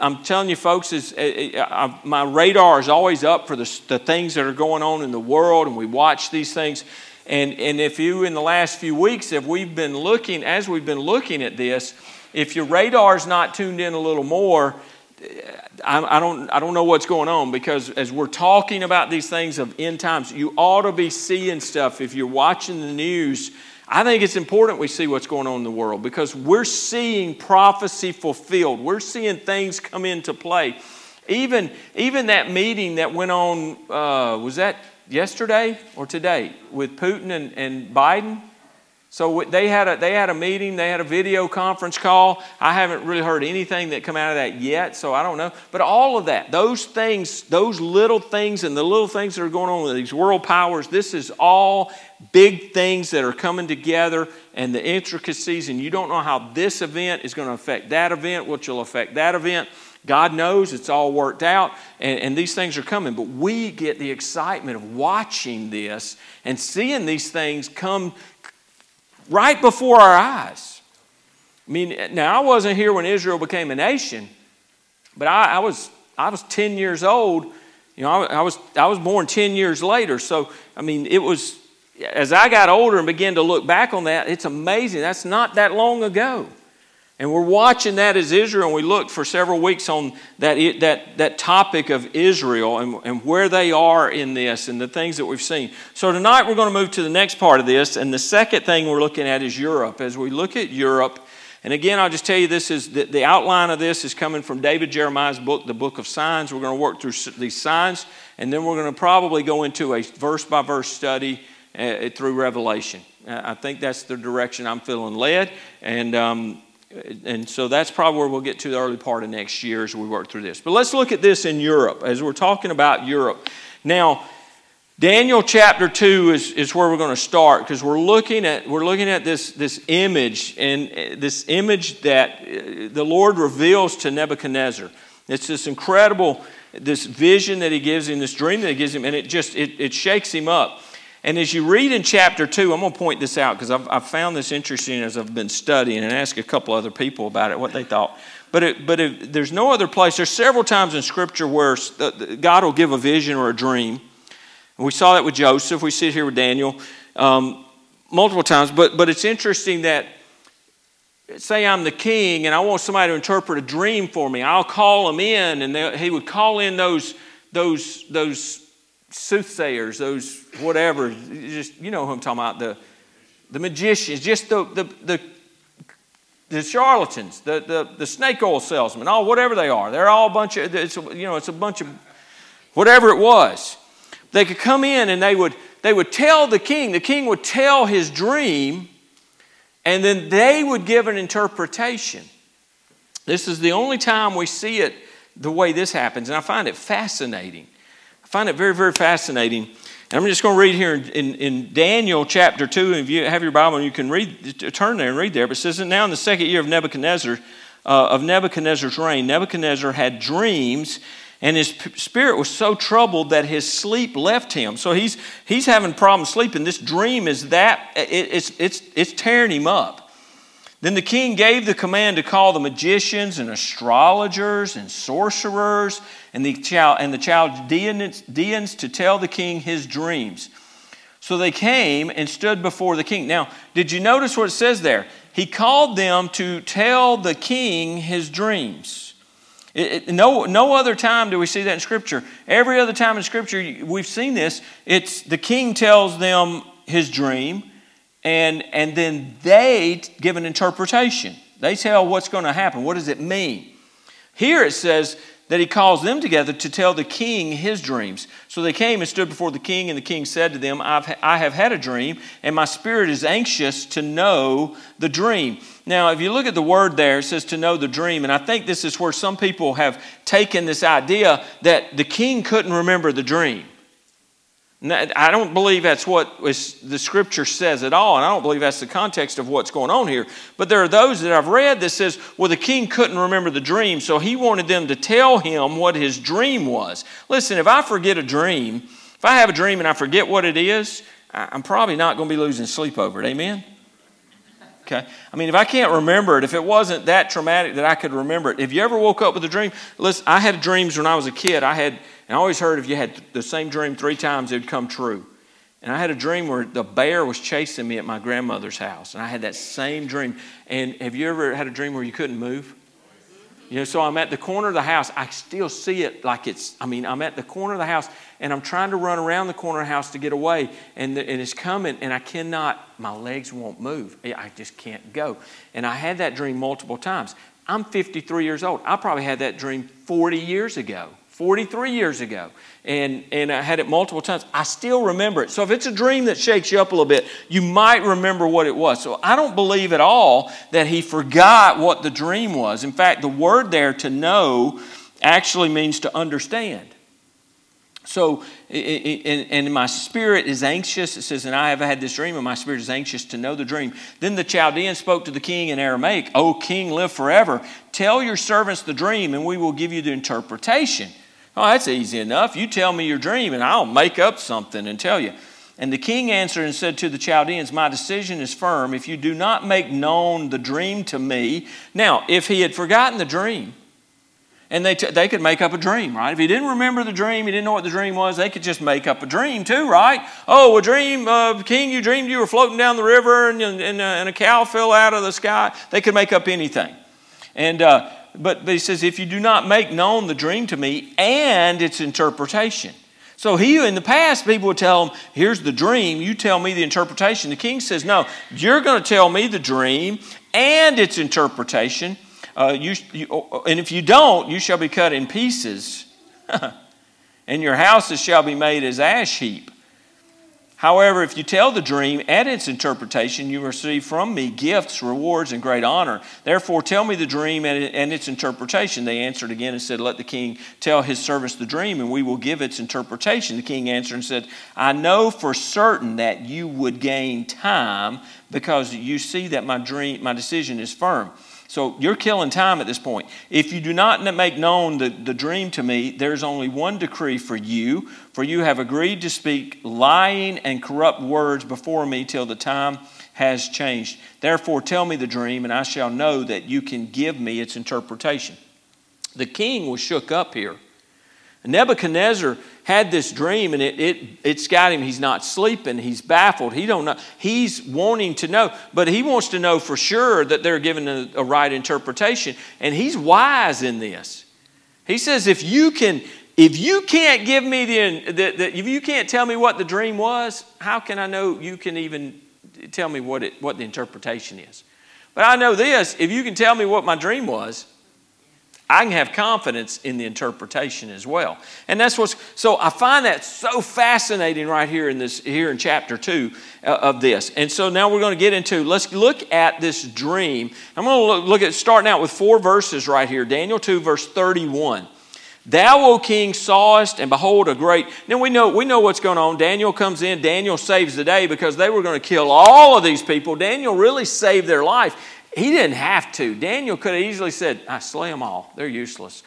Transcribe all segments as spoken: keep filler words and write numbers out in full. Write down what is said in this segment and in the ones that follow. I'm telling you, folks, is it, it, I, my radar is always up for the, the things that are going on in the world, and we watch these things. And and if you, in the last few weeks, if we've been looking, as we've been looking at this, if your radar's not tuned in a little more, I, I don't I don't know what's going on, because as we're talking about these things of end times, you ought to be seeing stuff. If you're watching the news, I think it's important we see what's going on in the world, because we're seeing prophecy fulfilled. We're seeing things come into play. Even, even that meeting that went on, uh, was that yesterday or today, with Putin and, and Biden? So they had a they had a meeting, they had a video conference call. I haven't really heard anything that come out of that yet, so I don't know. But all of that, those things, those little things and the little things that are going on with these world powers, this is all big things that are coming together, and the intricacies, and you don't know how this event is going to affect that event, which will affect that event. God knows, it's all worked out, and, and these things are coming. But we get the excitement of watching this and seeing these things come right before our eyes. I mean, now I wasn't here when Israel became a nation, but I, I was I was ten years old. You know, I, I was I was born ten years later. So I mean, it was as I got older and began to look back on that, it's amazing. That's not that long ago, and we're watching that as Israel. And we looked for several weeks on that that that topic of Israel and and where they are in this and the things that we've seen. So tonight we're going to move to the next part of this, and the second thing we're looking at is Europe. As we look at Europe, and again, I'll just tell you, this is the, the outline of this is coming from David Jeremiah's book, the Book of Signs. We're going to work through these signs, and then we're going to probably go into a verse by verse study uh, through Revelation. Uh, I think that's the direction I'm feeling led, and. Um, And so that's probably where we'll get to the early part of next year as we work through this. But let's look at this in Europe, as we're talking about Europe. Now, Daniel chapter two is, is where we're going to start, because we're looking at we're looking at this, this image, and this image that the Lord reveals to Nebuchadnezzar. It's this incredible, this vision that he gives him, this dream that he gives him, and it just it, it shakes him up. And as you read in chapter two, I'm going to point this out because I've, I've found this interesting as I've been studying and asked a couple other people about it, what they thought. But it, but it, there's no other place. There's several times in Scripture where God will give a vision or a dream. And we saw that with Joseph. We see it here with Daniel um, multiple times. But but it's interesting that, say I'm the king and I want somebody to interpret a dream for me. I'll call him in, and they, he would call in those those those. soothsayers, those whatever, just you know who I'm talking about, the the magicians, just the the the, the charlatans, the, the the snake oil salesmen, all whatever they are. They're all a bunch of it's a, you know it's a bunch of whatever it was. They could come in and they would they would tell the king. The king would tell his dream, and then they would give an interpretation. This is the only time we see it the way this happens, and I find it fascinating. Find it very, very fascinating. And I'm just going to read here in, in, in Daniel chapter two. If you have your Bible, and you can read, turn there and read there. But it says, "Now in the second year of Nebuchadnezzar, uh, of Nebuchadnezzar's reign, Nebuchadnezzar had dreams, and his spirit was so troubled that his sleep left him." So he's he's having problems sleeping. This dream is that it, it's it's it's tearing him up. "Then the king gave the command to call the magicians and astrologers and sorcerers and the Chaldeans to tell the king his dreams. So they came and stood before the king." Now, did you notice what it says there? He called them to tell the king his dreams. It, it, no, no other time do we see that in Scripture. Every other time in Scripture we've seen this, it's the king tells them his dream. And and then they give an interpretation. They tell what's going to happen. What does it mean? Here it says that he calls them together to tell the king his dreams. "So they came and stood before the king, and the king said to them, I've, I have had a dream, and my spirit is anxious to know the dream." Now, if you look at the word there, it says to know the dream. And I think this is where some people have taken this idea that the king couldn't remember the dream. I don't believe that's what the Scripture says at all, and I don't believe that's the context of what's going on here. But there are those that I've read that says, well, the king couldn't remember the dream, so he wanted them to tell him what his dream was. Listen, if I forget a dream, if I have a dream and I forget what it is, I'm probably not going to be losing sleep over it, amen? Okay, I mean, if I can't remember it, if it wasn't that traumatic that I could remember it, if you ever woke up with a dream, listen, I had dreams when I was a kid. I had, and I always heard if you had the same dream three times, it would come true. And I had a dream where the bear was chasing me at my grandmother's house, and I had that same dream. And have you ever had a dream where you couldn't move? You know, so I'm at the corner of the house. I still see it like it's, I mean, I'm at the corner of the house, and I'm trying to run around the corner of the house to get away, and, the, and it's coming, and I cannot, my legs won't move. I just can't go. And I had that dream multiple times. I'm fifty-three years old. I probably had that dream forty years ago. forty-three years ago, and, and I had it multiple times. I still remember it. So if it's a dream that shakes you up a little bit, you might remember what it was. So I don't believe at all that he forgot what the dream was. In fact, the word there, to know, actually means to understand. So, and my spirit is anxious. It says, and I have had this dream, and my spirit is anxious to know the dream. Then the Chaldean spoke to the king in Aramaic, O king, live forever. Tell your servants the dream, and we will give you the interpretation. Oh, that's easy enough. You tell me your dream, and I'll make up something and tell you. And the king answered and said to the Chaldeans, my decision is firm. If you do not make known the dream to me. Now, if he had forgotten the dream, and they t- they could make up a dream, right? If he didn't remember the dream, he didn't know what the dream was, they could just make up a dream too, right? Oh, a dream, uh, king, you dreamed you were floating down the river and, and, and, uh, and a cow fell out of the sky. They could make up anything. And uh, but, but he says, if you do not make known the dream to me and its interpretation. So he, in the past, people would tell him, here's the dream, you tell me the interpretation. The king says, no, you're going to tell me the dream and its interpretation. Uh, you, you, and if you don't, you shall be cut in pieces, and your houses shall be made as ash heap. However, if you tell the dream and its interpretation, you receive from me gifts, rewards, and great honor. Therefore, tell me the dream and, and its interpretation. They answered again and said, let the king tell his servants the dream, and we will give its interpretation. The king answered and said, I know for certain that you would gain time, because you see that my dream, my decision is firm. So you're killing time at this point. If you do not make known the, the dream to me, there's only one decree for you, for you have agreed to speak lying and corrupt words before me till the time has changed. Therefore, tell me the dream, and I shall know that you can give me its interpretation. The king was shook up here. Nebuchadnezzar had this dream, and it, it, it's got him. He's not sleeping. He's baffled. He don't know. He's wanting to know, but he wants to know for sure that they're giving a, a right interpretation, and he's wise in this. He says, if you can, if you can't give me the, the, the if you can't tell me what the dream was, how can I know you can even tell me what it, what the interpretation is? But I know this, if you can tell me what my dream was, I can have confidence in the interpretation as well. And that's what's, so I find that so fascinating right here in this, here in chapter two of this. And so now we're going to get into, let's look at this dream. I'm going to look at, starting out with four verses right here. Daniel two, verse thirty-one. Thou, O king, sawest, and behold, a great... Now, we know we know what's going on. Daniel comes in. Daniel saves the day because they were going to kill all of these people. Daniel really saved their life. He didn't have to. Daniel could have easily said, I slay them all. They're useless.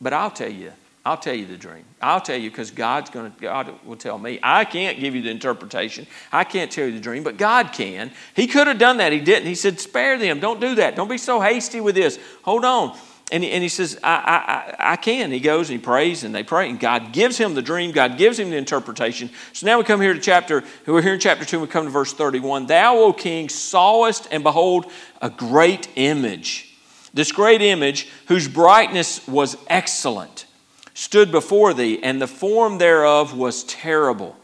But I'll tell you. I'll tell you the dream. I'll tell you because God's going to, God will tell me. I can't give you the interpretation. I can't tell you the dream, but God can. He could have done that. He didn't. He said, spare them. Don't do that. Don't be so hasty with this. Hold on. And he, and he says, I, I, I can. He goes and he prays and they pray. And God gives him the dream. God gives him the interpretation. So now we come here to chapter, we're here in chapter two, and we come to verse thirty-one. Thou, O king, sawest, and behold, a great image. This great image, whose brightness was excellent, stood before thee, and the form thereof was terrible.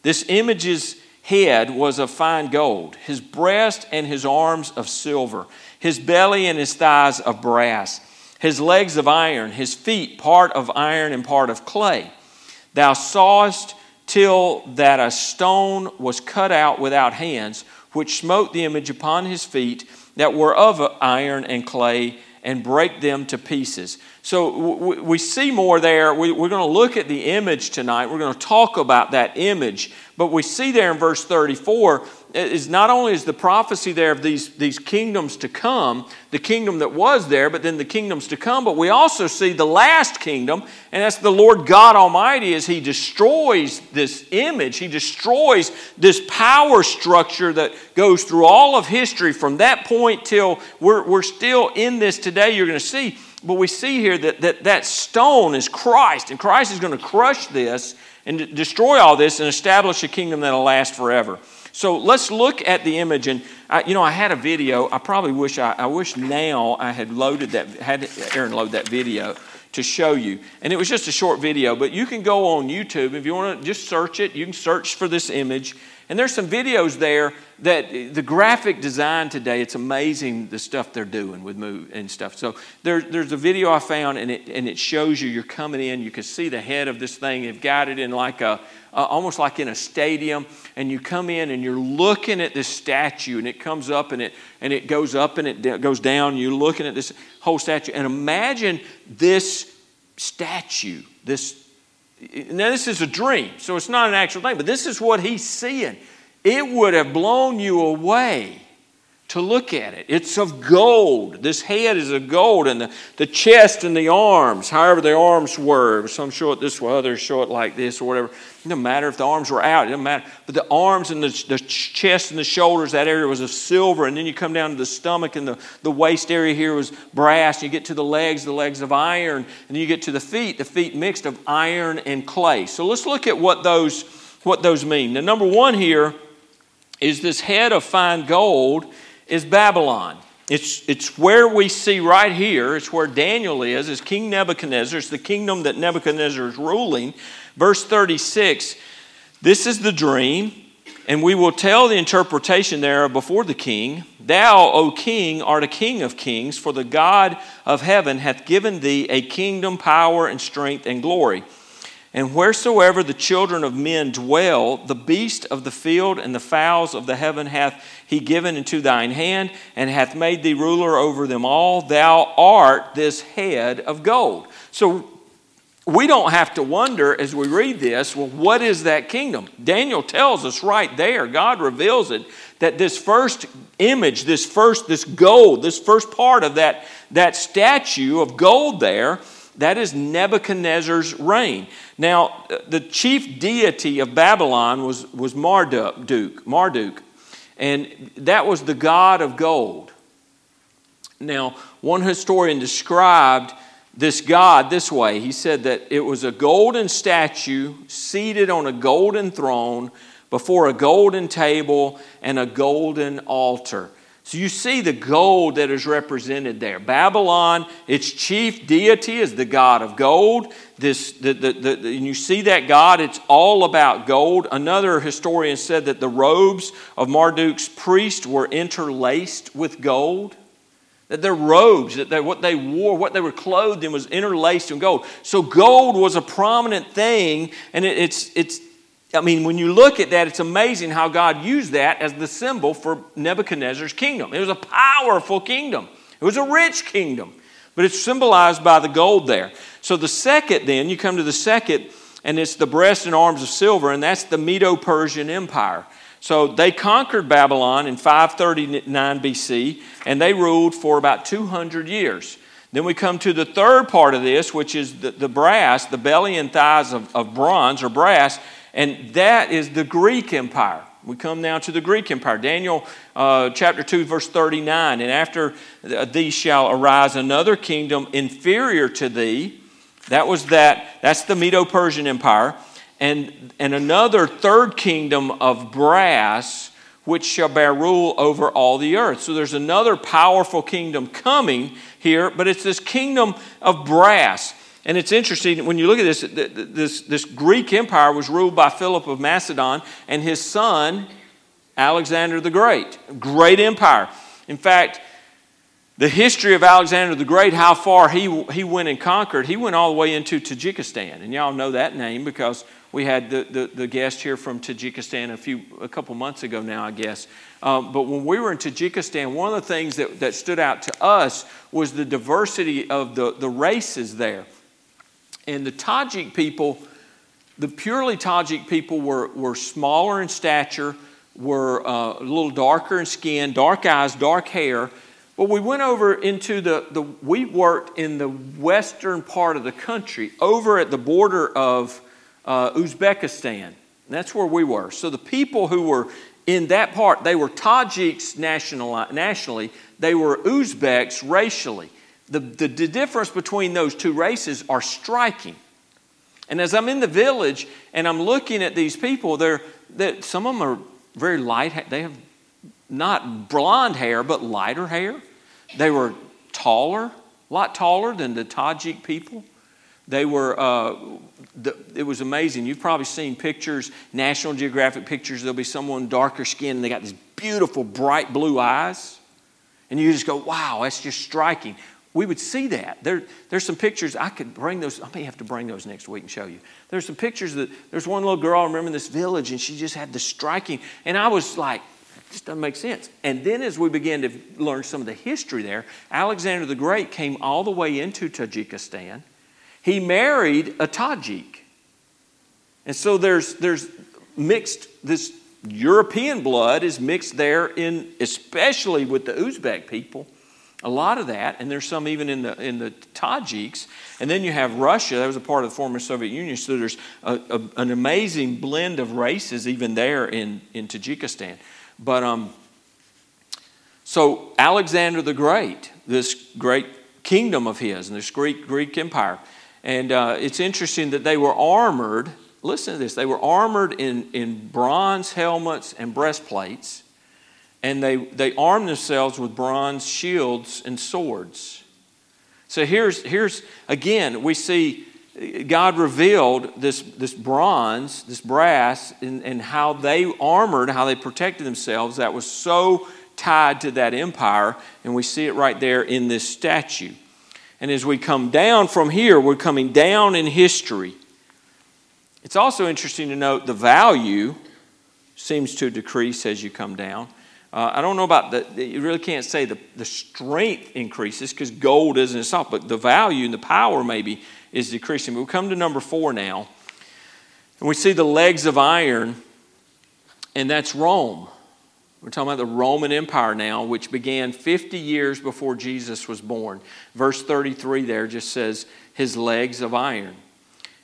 This image's head was of fine gold, his breast and his arms of silver, his belly and his thighs of brass, his legs of iron, his feet part of iron and part of clay. Thou sawest till that a stone was cut out without hands, which smote the image upon his feet that were of iron and clay, and break them to pieces. So w- we see more there. We, we're going to look at the image tonight. We're going to talk about that image. But we see there in verse thirty-four is not only is the prophecy there of these, these kingdoms to come, the kingdom that was there, but then the kingdoms to come, but we also see the last kingdom, and that's the Lord God Almighty as He destroys this image. He destroys this power structure that goes through all of history from that point till we're, we're still in this today. You're going to see, but we see here that, that that stone is Christ, and Christ is going to crush this and destroy all this and establish a kingdom that will last forever. So let's look at the image, and I, you know, I had a video. I probably wish I, I wish now I had loaded that, had Aaron load that video to show you. And it was just a short video, but you can go on YouTube if you want to just search it. You can search for this image, and there's some videos there that the graphic design today. It's amazing the stuff they're doing with move and stuff. So there, there's a video I found, and it and it shows you you're coming in. You can see the head of this thing. They've got it in like a. Uh, almost like in a stadium, and you come in and you're looking at this statue, and it comes up and it and it goes up and it d- goes down. You're looking at this whole statue, and imagine this statue. This now this is a dream, so it's not an actual thing, but this is what he's seeing. It would have blown you away to look at it. It's of gold. This head is of gold, and the, the chest and the arms, however the arms were. Some show it this way, others show it like this or whatever. It doesn't matter if the arms were out. It doesn't matter. But the arms and the, the chest and the shoulders, that area was of silver. And then you come down to the stomach, and the, the waist area here was brass. You get to the legs, the legs of iron. And then you get to the feet, the feet mixed of iron and clay. So let's look at what those, what those mean. Now, number one here is this head of fine gold is Babylon. It's, it's where we see right here. It's where Daniel is. It's King Nebuchadnezzar. It's the kingdom that Nebuchadnezzar is ruling. Verse thirty-six, this is the dream, and we will tell the interpretation thereof before the king. Thou, O king, art a king of kings, for the God of heaven hath given thee a kingdom, power, and strength, and glory. And wheresoever the children of men dwell, the beast of the field and the fowls of the heaven hath he given into thine hand, and hath made thee ruler over them all. Thou art this head of gold. So we don't have to wonder as we read this, well, what is that kingdom? Daniel tells us right there, God reveals it, that this first image, this first, this gold, this first part of that, that statue of gold there, that is Nebuchadnezzar's reign. Now, the chief deity of Babylon was, was Marduk, Duke, Marduk, and that was the god of gold. Now, one historian described this god this way. He said that it was a golden statue seated on a golden throne before a golden table and a golden altar. So you see the gold that is represented there. Babylon, its chief deity is the god of gold. This, the, the, the, and you see that god, it's all about gold. Another historian said that the robes of Marduk's priest were interlaced with gold. That their robes, that they, what they wore, what they were clothed in was interlaced in gold. So gold was a prominent thing, and it, it's it's. I mean, when you look at that, it's amazing how God used that as the symbol for Nebuchadnezzar's kingdom. It was a powerful kingdom. It was a rich kingdom, but it's symbolized by the gold there. So the second then, you come to the second, and it's the breast and arms of silver, and that's the Medo-Persian Empire. So they conquered Babylon in five thirty-nine B C, and they ruled for about two hundred years. Then we come to the third part of this, which is the, the brass, the belly and thighs of, of bronze or brass, and that is the Greek Empire. We come now to the Greek Empire. Daniel uh, chapter two, verse thirty-nine. And after thee shall arise another kingdom inferior to thee. That was that. That's the Medo-Persian Empire. And, and another third kingdom of brass, which shall bear rule over all the earth. So there's another powerful kingdom coming here, but it's this kingdom of brass. And it's interesting, when you look at this, this, this Greek Empire was ruled by Philip of Macedon and his son, Alexander the Great. Great empire. In fact, the history of Alexander the Great, how far he, he went and conquered, he went all the way into Tajikistan. And y'all know that name because we had the, the, the guest here from Tajikistan a few a couple months ago now, I guess. Um, but when we were in Tajikistan, one of the things that, that stood out to us was the diversity of the, the races there. And the Tajik people, the purely Tajik people were, were smaller in stature, were uh, a little darker in skin, dark eyes, dark hair. But we went over into the, the, we worked in the western part of the country, over at the border of uh, Uzbekistan. That's where we were. So the people who were in that part, they were Tajiks national, nationally. They were Uzbeks racially. The, the, the difference between those two races are striking. And as I'm in the village and I'm looking at these people, they're, they're, some of them are very light. They have not blonde hair, but lighter hair. They were taller, a lot taller than the Tajik people. They were, uh, the, it was amazing. You've probably seen pictures, National Geographic pictures. There'll be someone darker skinned and they got these beautiful bright blue eyes. And you just go, wow, that's just striking. We would see that. There, there's some pictures. I could bring those. I may have to bring those next week and show you. There's some pictures that, there's one little girl I remember in this village and she just had the striking. And I was like, this doesn't make sense. And then as we began to learn some of the history there, Alexander the Great came all the way into Tajikistan. He married a Tajik. And so there's there's mixed, this European blood is mixed there, in especially with the Uzbek people. A lot of that, and there's some even in the in the Tajiks. And then you have Russia. That was a part of the former Soviet Union. So there's a, a, an amazing blend of races even there in, in Tajikistan. But um, so Alexander the Great, this great kingdom of his, and this Greek Greek Empire, and uh, it's interesting that they were armored. Listen to this. They were armored in in bronze helmets and breastplates. And they, they armed themselves with bronze shields and swords. So here's, here's again, we see God revealed this, this bronze, this brass, and, and how they armored, how they protected themselves. That was so tied to that empire. And we see it right there in this statue. And as we come down from here, we're coming down in history. It's also interesting to note the value seems to decrease as you come down. Uh, I don't know about the, you really can't say the, the strength increases because gold isn't as soft, but the value and the power maybe is decreasing. But we'll come to number four now. And we see the legs of iron, and that's Rome. We're talking about the Roman Empire now, which began fifty years before Jesus was born. Verse thirty-three there just says, his legs of iron.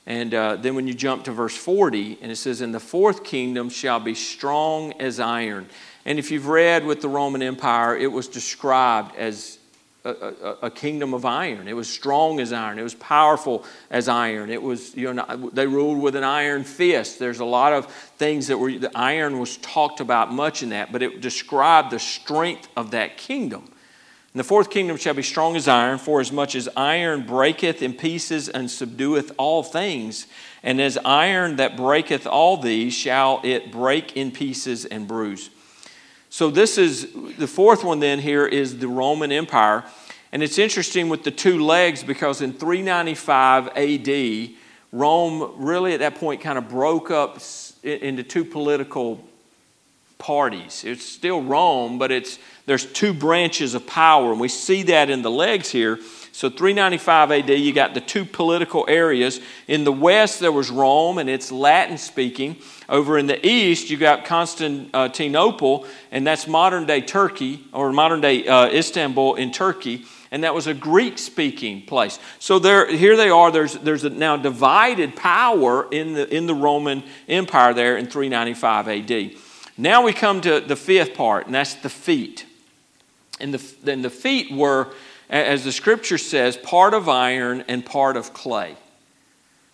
And uh, then when you jump to verse forty, and it says, and the fourth kingdom shall be strong as iron. And if you've read with the Roman Empire, it was described as a, a, a kingdom of iron. It was strong as iron. It was powerful as iron. It was, you know, they ruled with an iron fist. There's a lot of things that were, the iron was talked about much in that, but it described the strength of that kingdom. And the fourth kingdom shall be strong as iron, for as much as iron breaketh in pieces and subdueth all things, and as iron that breaketh all these shall it break in pieces and bruise. So this is, the fourth one then here is the Roman Empire. And it's interesting with the two legs because in three ninety-five A D, Rome really at that point kind of broke up into two political parties. It's still Rome, but it's there's two branches of power. And we see that in the legs here. So three ninety-five A D, you got the two political areas. In the west, there was Rome, and it's Latin-speaking. Over in the east, you got Constantinople, and that's modern-day Turkey, or modern-day uh, Istanbul in Turkey, and that was a Greek-speaking place. So there, here they are. There's there's a now divided power in the in the Roman Empire there in three ninety-five A D. Now we come to the fifth part, and that's the feet. And the and the feet were, as the scripture says, part of iron and part of clay.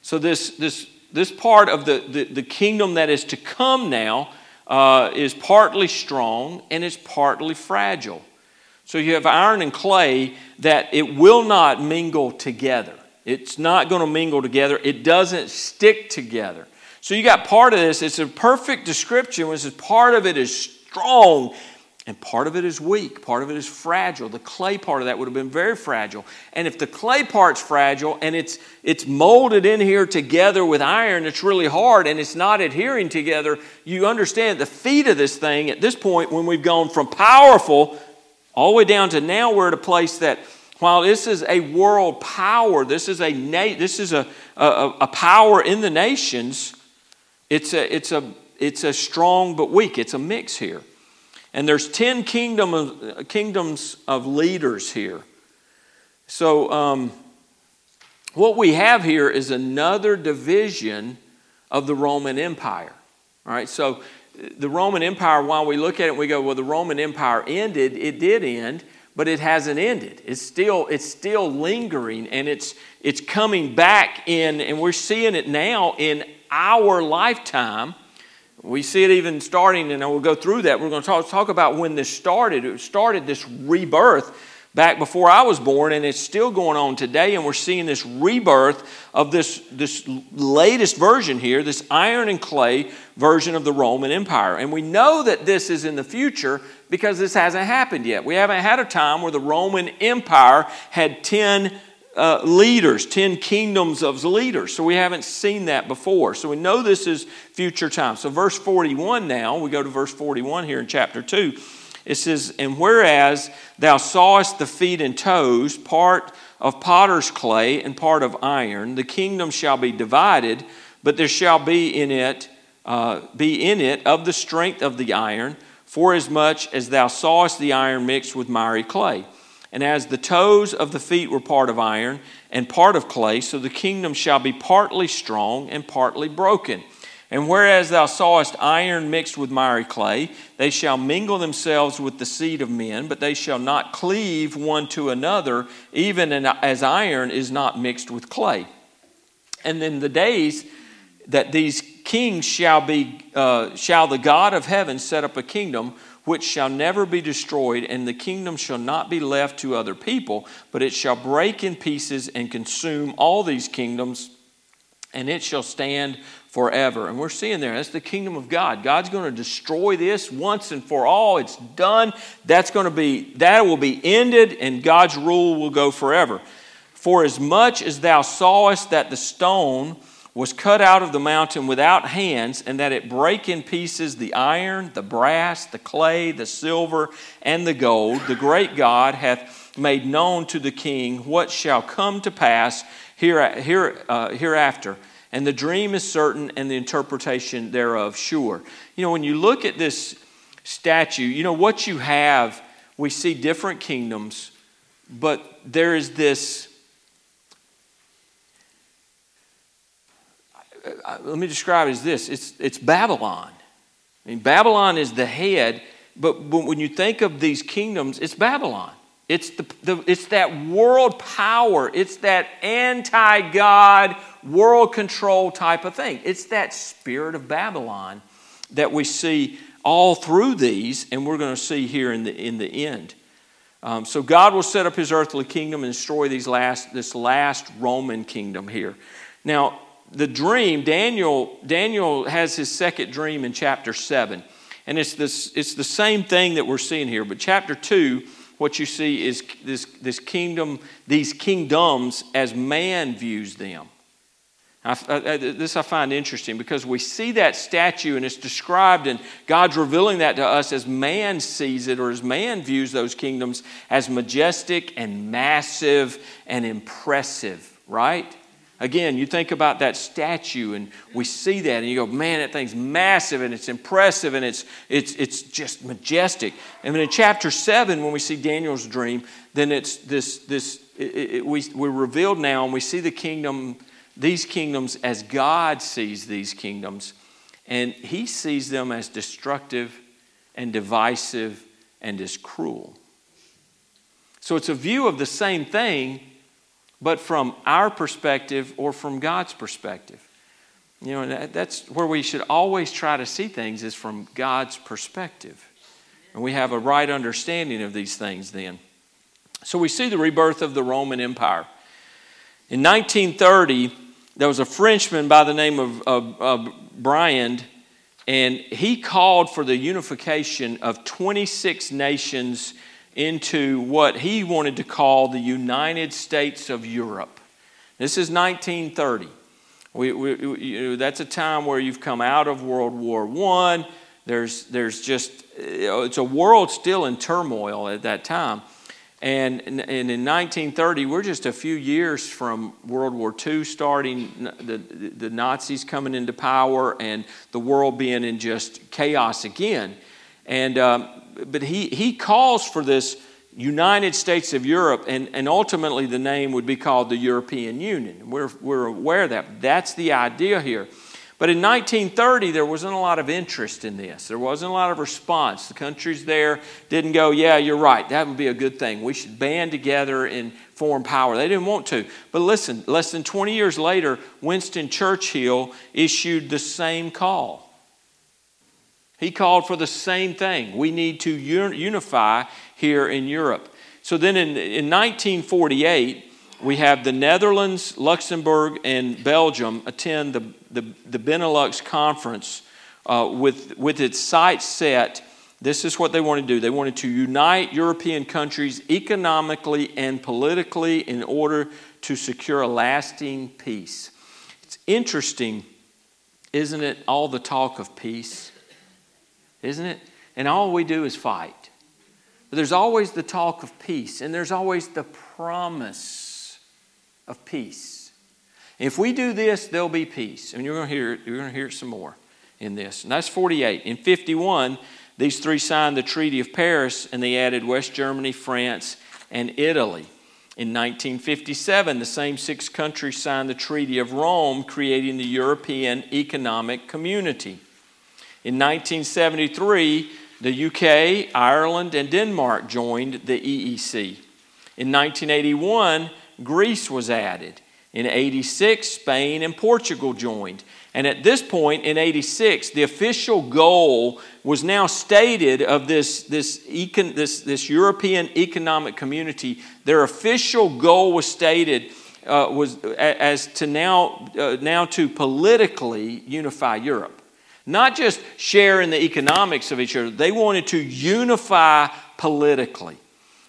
So this this this part of the, the, the kingdom that is to come now uh, is partly strong and it's partly fragile. So you have iron and clay that it will not mingle together. It's not going to mingle together. It doesn't stick together. So you got part of this. It's a perfect description, which is part of it is strong and part of it is weak. Part of it is fragile. The clay part of that would have been very fragile. And if the clay part's fragile and it's it's molded in here together with iron, it's really hard and it's not adhering together. You understand the feet of this thing at this point when we've gone from powerful all the way down to now we're at a place that while this is a world power, this is a na- this is a, a, a power in the nations. It's a it's a it's a strong but weak. It's a mix here. And there's ten kingdom of, kingdoms of leaders here. So um, what we have here is another division of the Roman Empire. All right, so the Roman Empire, while we look at it, we go, well, the Roman Empire ended. It did end, but it hasn't ended. It's still it's still lingering, and it's it's coming back in, and we're seeing it now in our lifetime. We see it even starting, and I will go through that. We're going to talk, talk about when this started. It started this rebirth back before I was born, and it's still going on today, and we're seeing this rebirth of this, this latest version here, this iron and clay version of the Roman Empire. And we know that this is in the future because this hasn't happened yet. We haven't had a time where the Roman Empire had ten uh, leaders, ten kingdoms of leaders. So we haven't seen that before. So we know this is future time. So verse forty-one now, we go to verse forty-one here in chapter two. It says, and whereas thou sawest the feet and toes, part of potter's clay and part of iron, the kingdom shall be divided, but there shall be in it uh, be in it of the strength of the iron, forasmuch as thou sawest the iron mixed with miry clay. And as the toes of the feet were part of iron and part of clay, so the kingdom shall be partly strong and partly broken. And whereas thou sawest iron mixed with miry clay, they shall mingle themselves with the seed of men, but they shall not cleave one to another, even as iron is not mixed with clay. And in the days that these kings shall be, uh, shall the God of heaven set up a kingdom which shall never be destroyed, and the kingdom shall not be left to other people, but it shall break in pieces and consume all these kingdoms, and it shall stand forever. And we're seeing there, that's the kingdom of God. God's going to destroy this once and for all. It's done. That's going to be, that will be ended, and God's rule will go forever. For as much as thou sawest that the stone was cut out of the mountain without hands, and that it break in pieces the iron, the brass, the clay, the silver, and the gold, the great God hath made known to the king what shall come to pass here, here, uh, hereafter. And the dream is certain, and the interpretation thereof sure. You know, when you look at this statue, you know, what you have, we see different kingdoms, but there is this, let me describe it as this, it's, it's Babylon. I mean, Babylon is the head, but when you think of these kingdoms, it's Babylon. It's the, the it's that world power. It's that anti-God, world control type of thing. It's that spirit of Babylon that we see all through these, and we're going to see here in the in the end. Um, so God will set up His earthly kingdom and destroy these last this last Roman kingdom here. Now the dream, Daniel Daniel has his second dream in chapter seven, and it's this it's the same thing that we're seeing here, but chapter two. What you see is this, this kingdom, these kingdoms as man views them. I, I, this I find interesting because we see that statue and it's described and God's revealing that to us as man sees it or as man views those kingdoms as majestic and massive and impressive, right? Again, you think about that statue and we see that and you go, man, that thing's massive and it's impressive and it's it's it's just majestic. And then in chapter seven, when we see Daniel's dream, then it's this this it, it, we we're revealed now and we see the kingdom, these kingdoms as God sees these kingdoms, and He sees them as destructive and divisive and as cruel. So it's a view of the same thing, but from our perspective or from God's perspective. You know, and that's where we should always try to see things, is from God's perspective. And we have a right understanding of these things then. So we see the rebirth of the Roman Empire. In nineteen thirty, there was a Frenchman by the name of, of, of Briand, and he called for the unification of twenty-six nations into what he wanted to call the United States of Europe. This is nineteen thirty. We, we, we, you know, that's a time where you've come out of World War One. There's, there's just, it's a world still in turmoil at that time. And, and in nineteen thirty, we're just a few years from World War Two starting, the, the Nazis coming into power, and the world being in just chaos again. And um, but he he calls for this United States of Europe, and, and ultimately the name would be called the European Union. We're we're aware of that. That's the idea here. But in nineteen thirty, there wasn't a lot of interest in this. There wasn't a lot of response. The countries there didn't go, yeah, you're right, that would be a good thing. We should band together and form power. They didn't want to. But listen, less than twenty years later, Winston Churchill issued the same call. He called for the same thing. We need to unify here in Europe. So then in, in nineteen forty-eight, we have the Netherlands, Luxembourg, and Belgium attend the, the, the Benelux conference uh, with, with its sights set. This is what they wanted to do. They wanted to unite European countries economically and politically in order to secure a lasting peace. It's interesting, isn't it, all the talk of peace, isn't it? And all we do is fight. But there's always the talk of peace, and there's always the promise of peace. If we do this, there'll be peace. And you're going to hear it, you're going to hear some more in this. And that's forty-eight. In fifty-one, these three signed the Treaty of Paris, and they added West Germany, France, and Italy. In nineteen fifty-seven, the same six countries signed the Treaty of Rome, creating the European Economic Community. In nineteen seventy-three, the U K, Ireland, and Denmark joined the E E C. In nineteen eighty-one, Greece was added. In eighty-six, Spain and Portugal joined. And at this point, in eighty-six, the official goal was now stated of this, this, econ, this, this European Economic Community. Their official goal was stated uh, was as to now, uh, now to politically unify Europe. Not just share in the economics of each other. They wanted to unify politically.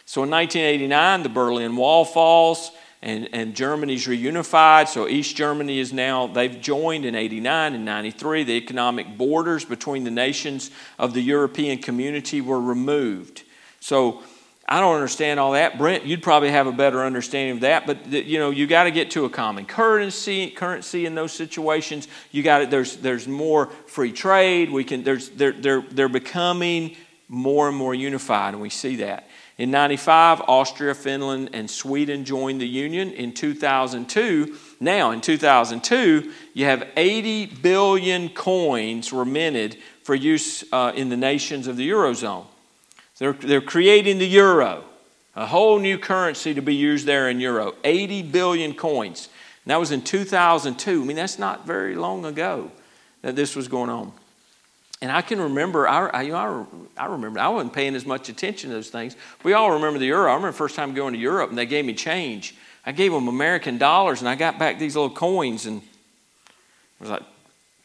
So in nineteen eighty-nine, the Berlin Wall falls, and, and Germany's reunified. So East Germany is now, they've joined in eighty-nine and ninety-three. The economic borders between the nations of the European community were removed. So I don't understand all that. Brent, you'd probably have a better understanding of that. But the, you know, you got to get to a common currency. Currency in those situations, you got it. There's there's more free trade. We can. There's they're they're they're becoming more and more unified, and we see that. In ninety-five, Austria, Finland, and Sweden joined the Union. In two thousand two, now in two thousand two, you have eighty billion coins were minted for use uh, in the nations of the Eurozone. They're, they're creating the euro, a whole new currency to be used there in euro, eighty billion coins. And that was in two thousand two. I mean, that's not very long ago that this was going on. And I can remember, I, I, I remember, I wasn't paying as much attention to those things. We all remember the euro. I remember the first time going to Europe and they gave me change. I gave them American dollars and I got back these little coins, and it was like a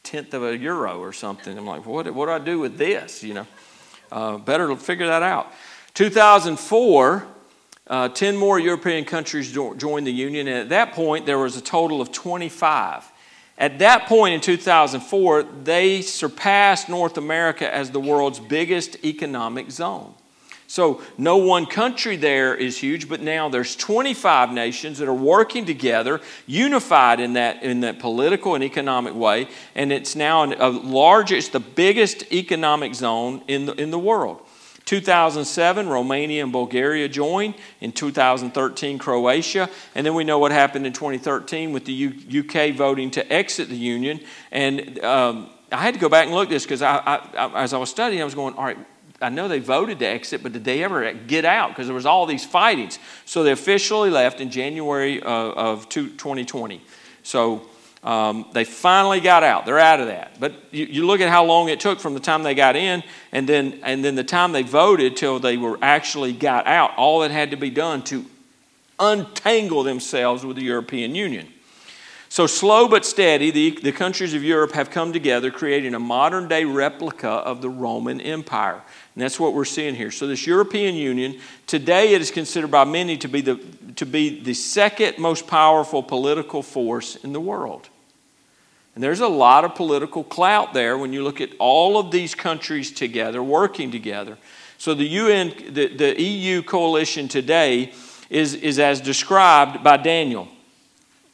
tenth of a euro or something. I'm like, what, what do I do with this? You know, uh, better figure that out. two thousand four, uh, ten more European countries jo- joined the Union. And at that point, there was a total of twenty-five. At that point in two thousand four, they surpassed North America as the world's biggest economic zone. So no one country there is huge, but now there's twenty-five nations that are working together, unified in that, in that political and economic way, and it's now a large, it's the biggest economic zone in the, in the world. two thousand seven, Romania and Bulgaria joined. In two thousand thirteen, Croatia. And then we know what happened in twenty thirteen with the U- UK voting to exit the Union. And um, I had to go back and look at this because I, I, I, as I was studying, I was going, all right, I know they voted to exit, but did they ever get out? Because there was all these fightings. So they officially left in January uh, of twenty twenty. So Um, they finally got out. They're out of that. But you, you look at how long it took from the time they got in and then and then the time they voted till they were actually got out. All that had to be done to untangle themselves with the European Union. So slow but steady, the, the countries of Europe have come together, creating a modern-day replica of the Roman Empire. And that's what we're seeing here. So this European Union, today it is considered by many to be the, to be the second most powerful political force in the world. And there's a lot of political clout there when you look at all of these countries together, working together. So the U N, the, the E U coalition today is, is as described by Daniel.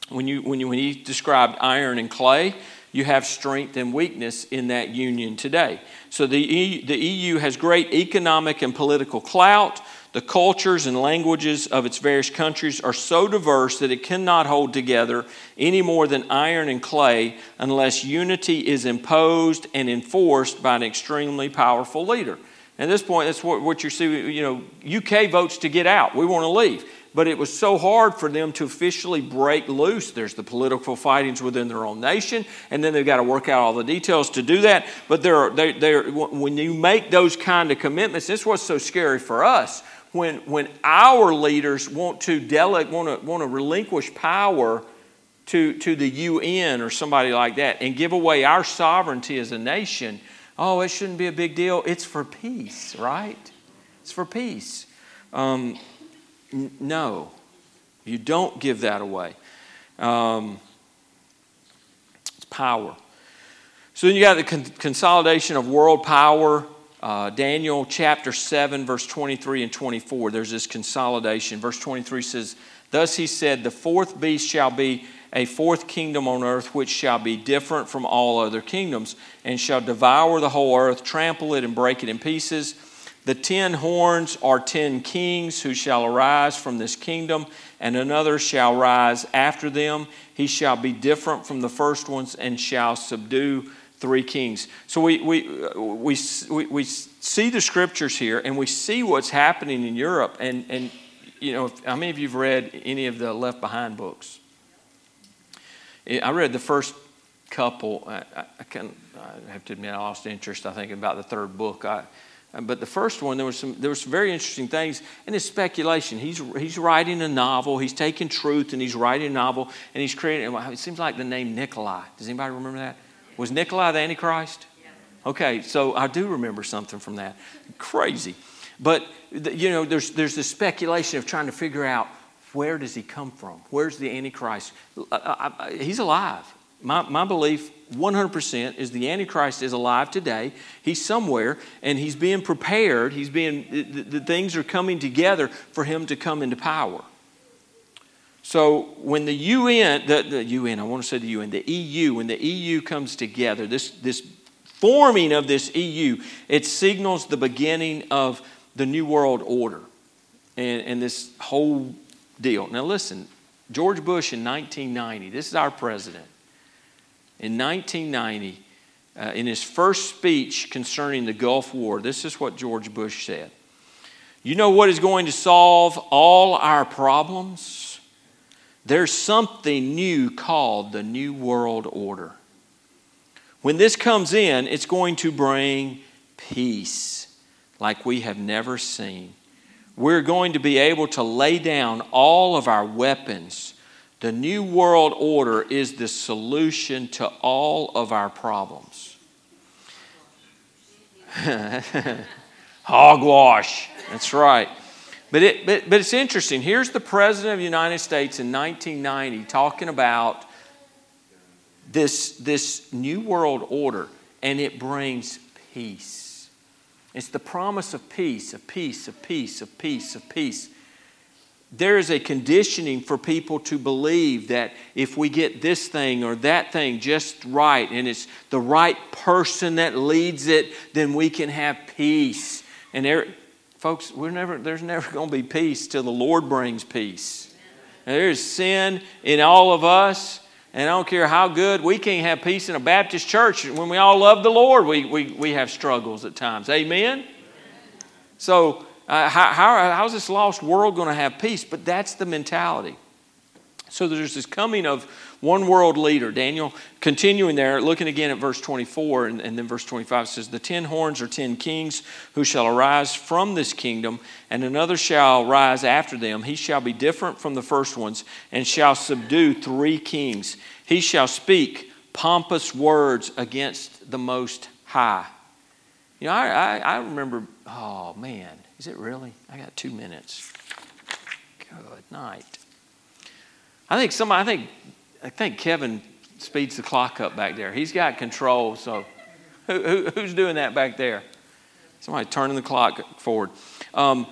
When you when you when he described iron and clay, you have strength and weakness in that union today. So the E U, the E U has great economic and political clout. The cultures and languages of its various countries are so diverse that it cannot hold together any more than iron and clay unless unity is imposed and enforced by an extremely powerful leader. At this point, that's what, what you see, you know, U K votes to get out. We want to leave. But it was so hard for them to officially break loose. There's the political fightings within their own nation, and then they've got to work out all the details to do that. But there are, they, they are, when you make those kind of commitments, this is what's so scary for us. When when our leaders want to delegate, want to want to relinquish power to to the U N or somebody like that, and give away our sovereignty as a nation, oh, it shouldn't be a big deal. It's for peace, right? It's for peace. Um, n- no, you don't give that away. Um, it's power. So then you got the con- consolidation of world power. Uh, Daniel chapter seven, verse twenty-three and twenty-four, there's this consolidation. Verse twenty-three says, "Thus he said, the fourth beast shall be a fourth kingdom on earth, which shall be different from all other kingdoms, and shall devour the whole earth, trample it, and break it in pieces. The ten horns are ten kings who shall arise from this kingdom, and another shall rise after them. He shall be different from the first ones, and shall subdue three kings." So we, we we we we see the scriptures here, and we see what's happening in Europe. And and you know, how many of you've read any of the Left Behind books? I read the first couple. I, I can I have to admit I lost interest. I think about the third book. I, but the first one, there was some there was some very interesting things. And it's speculation. He's he's writing a novel. He's taking truth and he's writing a novel, and he's creating. It seems like the name Nikolai. Does anybody remember that? Was Nikolai the Antichrist? Okay, so I do remember something from that. Crazy. But, you know, there's there's this speculation of trying to figure out, where does he come from? Where's the Antichrist? I, I, he's alive. My, my belief, one hundred percent, is the Antichrist is alive today. He's somewhere, and he's being prepared. He's being, the, the things are coming together for him to come into power. So when the U N, the, the U N, I want to say the U N, the E U, when the E U comes together, this, this forming of this E U, it signals the beginning of the New World Order and, and this whole deal. Now listen, George Bush in nineteen ninety, this is our president, in nineteen ninety, uh, in his first speech concerning the Gulf War, this is what George Bush said. "You know what is going to solve all our problems? There's something new called the New World Order. When this comes in, it's going to bring peace like we have never seen. We're going to be able to lay down all of our weapons. The New World Order is the solution to all of our problems." Hogwash. That's right. But, it, but but it's interesting. Here's the President of the United States in nineteen ninety talking about this, this New World Order, and it brings peace. It's the promise of peace, of peace, of peace, of peace, of peace. There is a conditioning for people to believe that if we get this thing or that thing just right, and it's the right person that leads it, then we can have peace. And there... Folks, we're never, there's never going to be peace till the Lord brings peace. And there's sin in all of us, and I don't care how good, we can't have peace in a Baptist church. When we all love the Lord, we we, we have struggles at times. Amen? So uh, how, how how's this lost world going to have peace? But that's the mentality. So there's this coming of one world leader. Daniel, continuing there, looking again at verse twenty-four and, and then verse twenty-five, says, "The ten horns are ten kings who shall arise from this kingdom, and another shall rise after them. He shall be different from the first ones, and shall subdue three kings. He shall speak pompous words against the Most High." You know, I, I, I remember, oh man, is it really? I got two minutes. Good night. I think some. I think. I think Kevin speeds the clock up back there. He's got control. So, who, who, who's doing that back there? Somebody turning the clock forward. Um,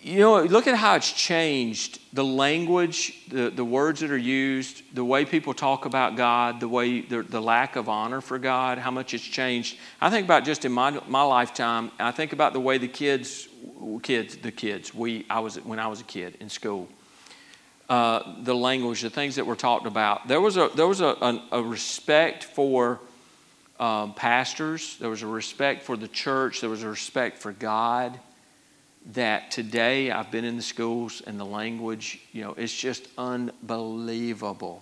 you know, look at how it's changed. The language, the, the words that are used, the way people talk about God, the way the, the lack of honor for God, how much it's changed. I think about just in my my lifetime, I think about the way the kids, kids, the kids, we, I was, when I was a kid in school, uh, the language, the things that were talked about. There was a, there was a, a, a respect for Um, pastors, there was a respect for the church, there was a respect for God that today I've been in the schools and the language, you know, it's just unbelievable.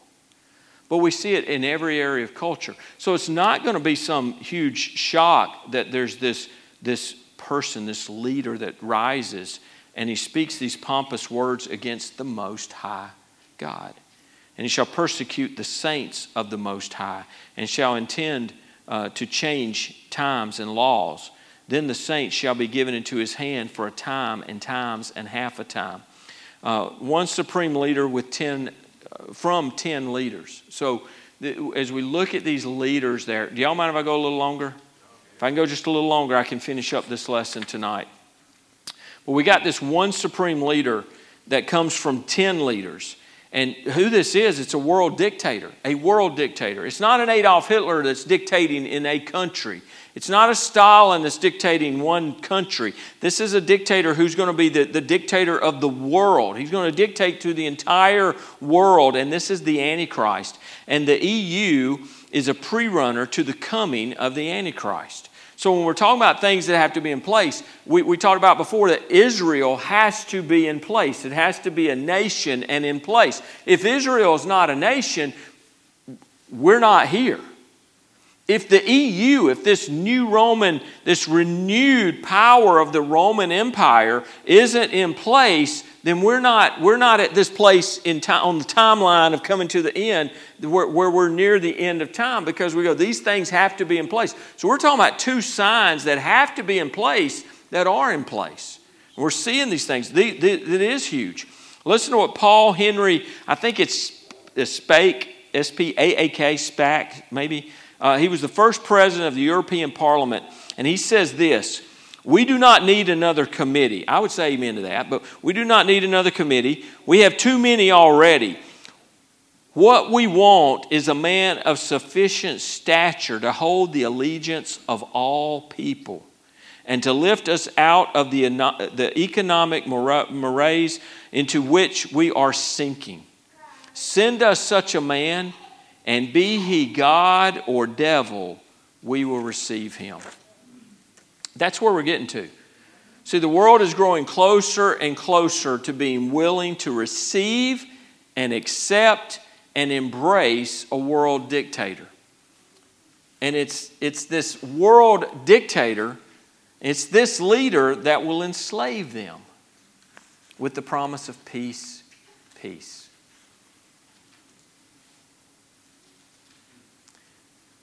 But we see it in every area of culture. So it's not going to be some huge shock that there's this, this person, this leader that rises and he speaks these pompous words against the Most High God. And he shall persecute the saints of the Most High and shall intend Uh, to change times and laws. Then the saints shall be given into his hand for a time and times and half a time. Uh, one supreme leader with ten, uh, from ten leaders. So th- as we look at these leaders there, do y'all mind if I go a little longer? If I can go just a little longer, I can finish up this lesson tonight. But we got this one supreme leader that comes from ten leaders. And who this is, it's a world dictator, a world dictator. It's not an Adolf Hitler that's dictating in a country. It's not a Stalin that's dictating one country. This is a dictator who's going to be the, the dictator of the world. He's going to dictate to the entire world, and this is the Antichrist. And the E U is a pre-runner to the coming of the Antichrist. So when we're talking about things that have to be in place, we, we talked about before that Israel has to be in place. It has to be a nation and in place. If Israel is not a nation, we're not here. If the E U, if this new Roman, this renewed power of the Roman Empire isn't in place, then we're not, we're not at this place in time, on the timeline of coming to the end where, where we're near the end of time, because we go, these things have to be in place. So we're talking about two signs that have to be in place that are in place. We're seeing these things. The, the, it is huge. Listen to what Paul Henry, I think it's SPAAK, S P A A K, SPAAK maybe. Uh, he was the first president of the European Parliament, and he says this: we do not need another committee. I would say amen to that, but we do not need another committee. We have too many already. What we want is a man of sufficient stature to hold the allegiance of all people and to lift us out of the, the economic morass into which we are sinking. Send us such a man, and be he God or devil, we will receive him. That's where we're getting to. See, the world is growing closer and closer to being willing to receive and accept and embrace a world dictator. And it's, it's this world dictator, it's this leader that will enslave them with the promise of peace, peace.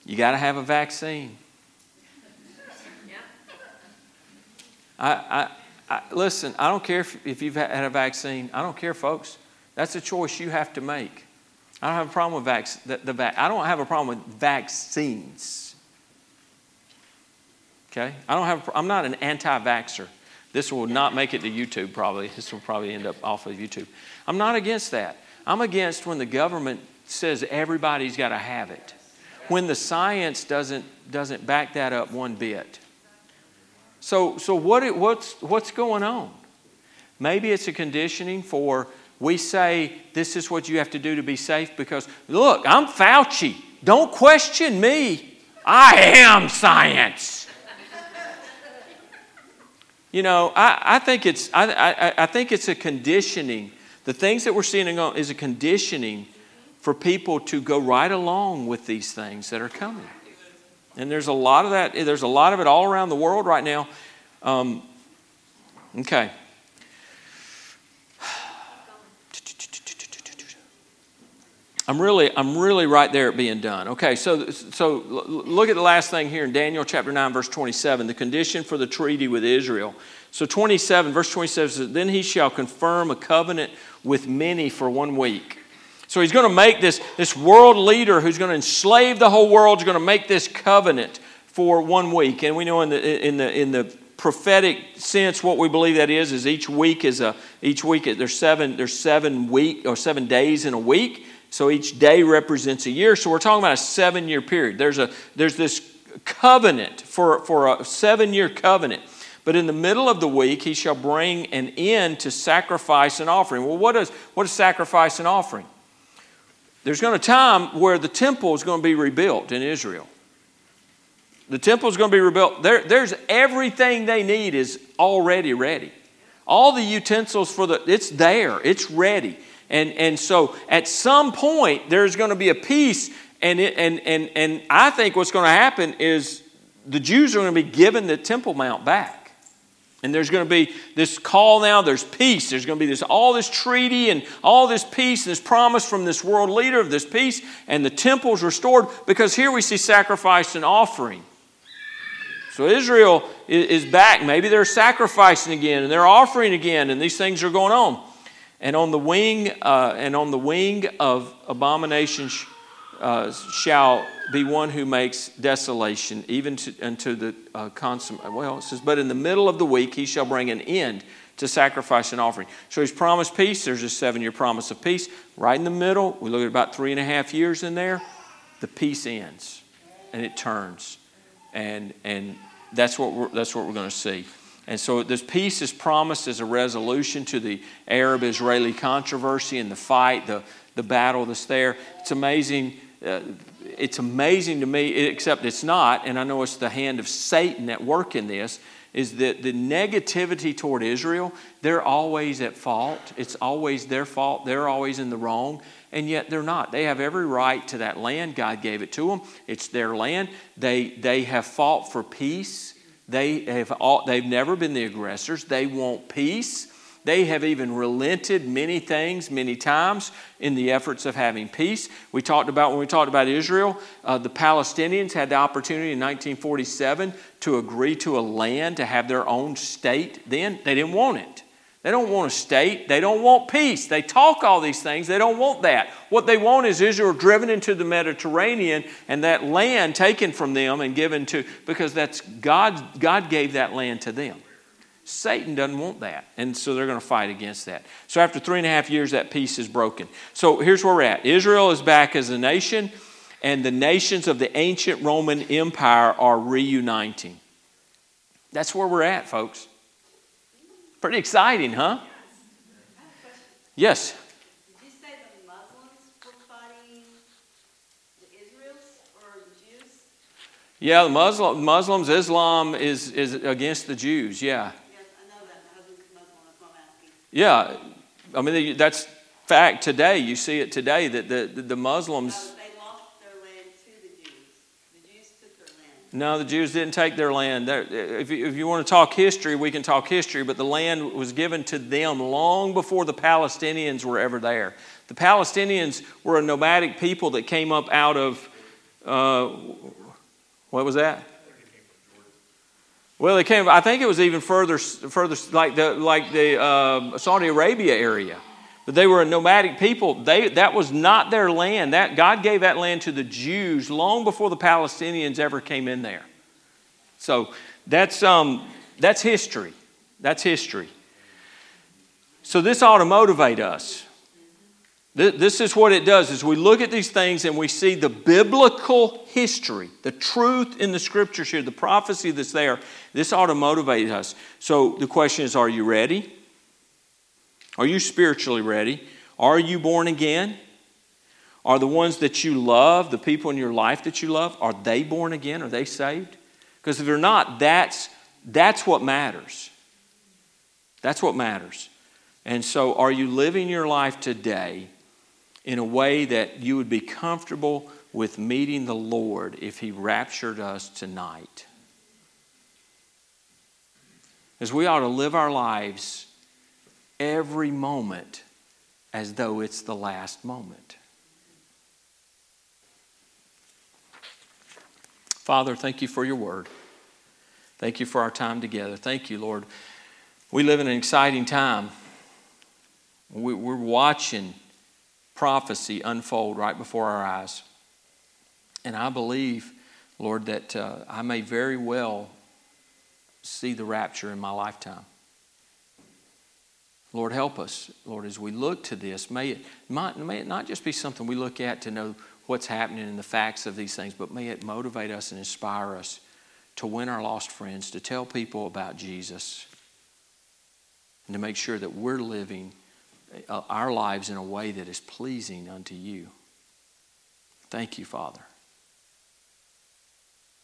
You got to have a vaccine. I, I, I listen, I don't care if, if you've had a vaccine. I don't care, folks. That's a choice you have to make. I don't have a problem with vac- the, the vac- I don't have a problem with vaccines. Okay? I don't have. A, I'm not an anti-vaxxer. This will not make it to YouTube probably. This will probably end up off of YouTube. I'm not against that. I'm against when the government says everybody's got to have it, when the science doesn't doesn't back that up one bit. So so what it, what's what's going on? Maybe it's a conditioning for, we say this is what you have to do to be safe because, look, I'm Fauci. Don't question me. I am science. You know, I, I think it's I, I I think it's a conditioning. The things that we're seeing is a conditioning for people to go right along with these things that are coming. And there's a lot of that. There's a lot of it all around the world right now. Um, okay. I'm really, I'm really right there at being done. Okay, so, so look at the last thing here in Daniel chapter nine, verse twenty-seven. The condition for the treaty with Israel. So twenty-seven, verse twenty-seven says, "Then he shall confirm a covenant with many for one week." So he's going to make this, this world leader who's going to enslave the whole world, is going to make this covenant for one week. And we know in the in the in the prophetic sense what we believe that is is each week is a each week there's seven there's seven week or seven days in a week. So each day represents a year. So we're talking about a seven-year period. There's a there's this covenant for for a seven-year covenant. But in the middle of the week, he shall bring an end to sacrifice and offering. Well, what is what is sacrifice and offering? There's going to be a time where the temple is going to be rebuilt in Israel. The temple is going to be rebuilt. There, there's everything they need is already ready. All the utensils for the it's there. It's ready. And and so at some point there's going to be a peace. And it, and and and I think what's going to happen is the Jews are going to be given the Temple Mount back. And there's going to be this call now, there's peace. There's going to be this all this treaty and all this peace, this promise from this world leader of this peace, and the temple's restored, because here we see sacrifice and offering. So Israel is back. Maybe they're sacrificing again and they're offering again, and these things are going on. And on the wing, uh, and on the wing of abominations uh, shall be one who makes desolation, even to, unto the uh, consummate. Well, it says, but in the middle of the week he shall bring an end to sacrifice and offering. So he's promised peace. There's a seven-year promise of peace. Right in the middle, we look at about three and a half years in there, the peace ends, and it turns. And and that's what we're, that's what we're going to see. And so this peace is promised as a resolution to the Arab-Israeli controversy and the fight, the, the battle that's there. It's amazing. Uh, It's amazing to me, except it's not, and I know it's the hand of Satan at work in this, is that the negativity toward Israel, they're always at fault. It's always their fault. They're always in the wrong, and yet they're not. They have every right to that land. God gave it to them. It's their land. They they have fought for peace. They have all, they've never been the aggressors. They want peace. They have even relented many things, many times in the efforts of having peace. We talked about, when we talked about Israel, uh, the Palestinians had the opportunity in nineteen forty-seven to agree to a land, to have their own state. Then they didn't want it. They don't want a state. They don't want peace. They talk all these things. They don't want that. What they want is Israel driven into the Mediterranean and that land taken from them and given to, because that's God, God gave that land to them. Satan doesn't want that, and so they're going to fight against that. So after three and a half years, that peace is broken. So here's where we're at. Israel is back as a nation, and the nations of the ancient Roman Empire are reuniting. That's where we're at, folks. Pretty exciting, huh? Yes? Did you say the Muslims were fighting the Israelites or the Jews? Yeah, the Muslim, Muslims, Islam is, is against the Jews, yeah. Yeah, I mean, that's fact today. You see it today that the, the, the Muslims... So they lost their land to the Jews. The Jews took their land. No, the Jews didn't take their land. If you, if you want to talk history, we can talk history, but the land was given to them long before the Palestinians were ever there. The Palestinians were a nomadic people that came up out of... Uh, what was that? Well, they came. I think it was even further, further like the like the uh, Saudi Arabia area. But they were a nomadic people. They that was not their land. That God gave that land to the Jews long before the Palestinians ever came in there. So that's um that's history. That's history. So this ought to motivate us. This is what it does, is we look at these things and we see the biblical history, the truth in the Scriptures here, the prophecy that's there. This ought to motivate us. So the question is, are you ready? Are you spiritually ready? Are you born again? Are the ones that you love, the people in your life that you love, are they born again? Are they saved? Because if they're not, that's, that's what matters. That's what matters. And so are you living your life today in a way that you would be comfortable with meeting the Lord if He raptured us tonight? Because we ought to live our lives every moment as though it's the last moment. Father, thank you for your word. Thank you for our time together. Thank you, Lord. We live in an exciting time. We're watching prophecy unfold right before our eyes. And I believe, Lord, that uh, I may very well see the rapture in my lifetime. Lord, help us, Lord, as we look to this. May it, might, may it not just be something we look at to know what's happening and the facts of these things, but may it motivate us and inspire us to win our lost friends, to tell people about Jesus, and to make sure that we're living our lives in a way that is pleasing unto you. Thank you, Father.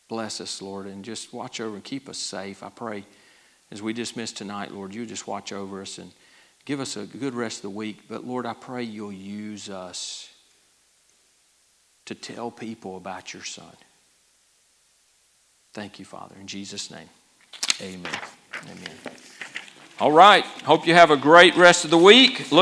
Bless us, Lord, and just watch over and keep us safe. I pray as we dismiss tonight, Lord, you just watch over us and give us a good rest of the week. But, Lord, I pray you'll use us to tell people about your Son. Thank you, Father. In Jesus' name, amen. Amen. All right. Hope you have a great rest of the week. Look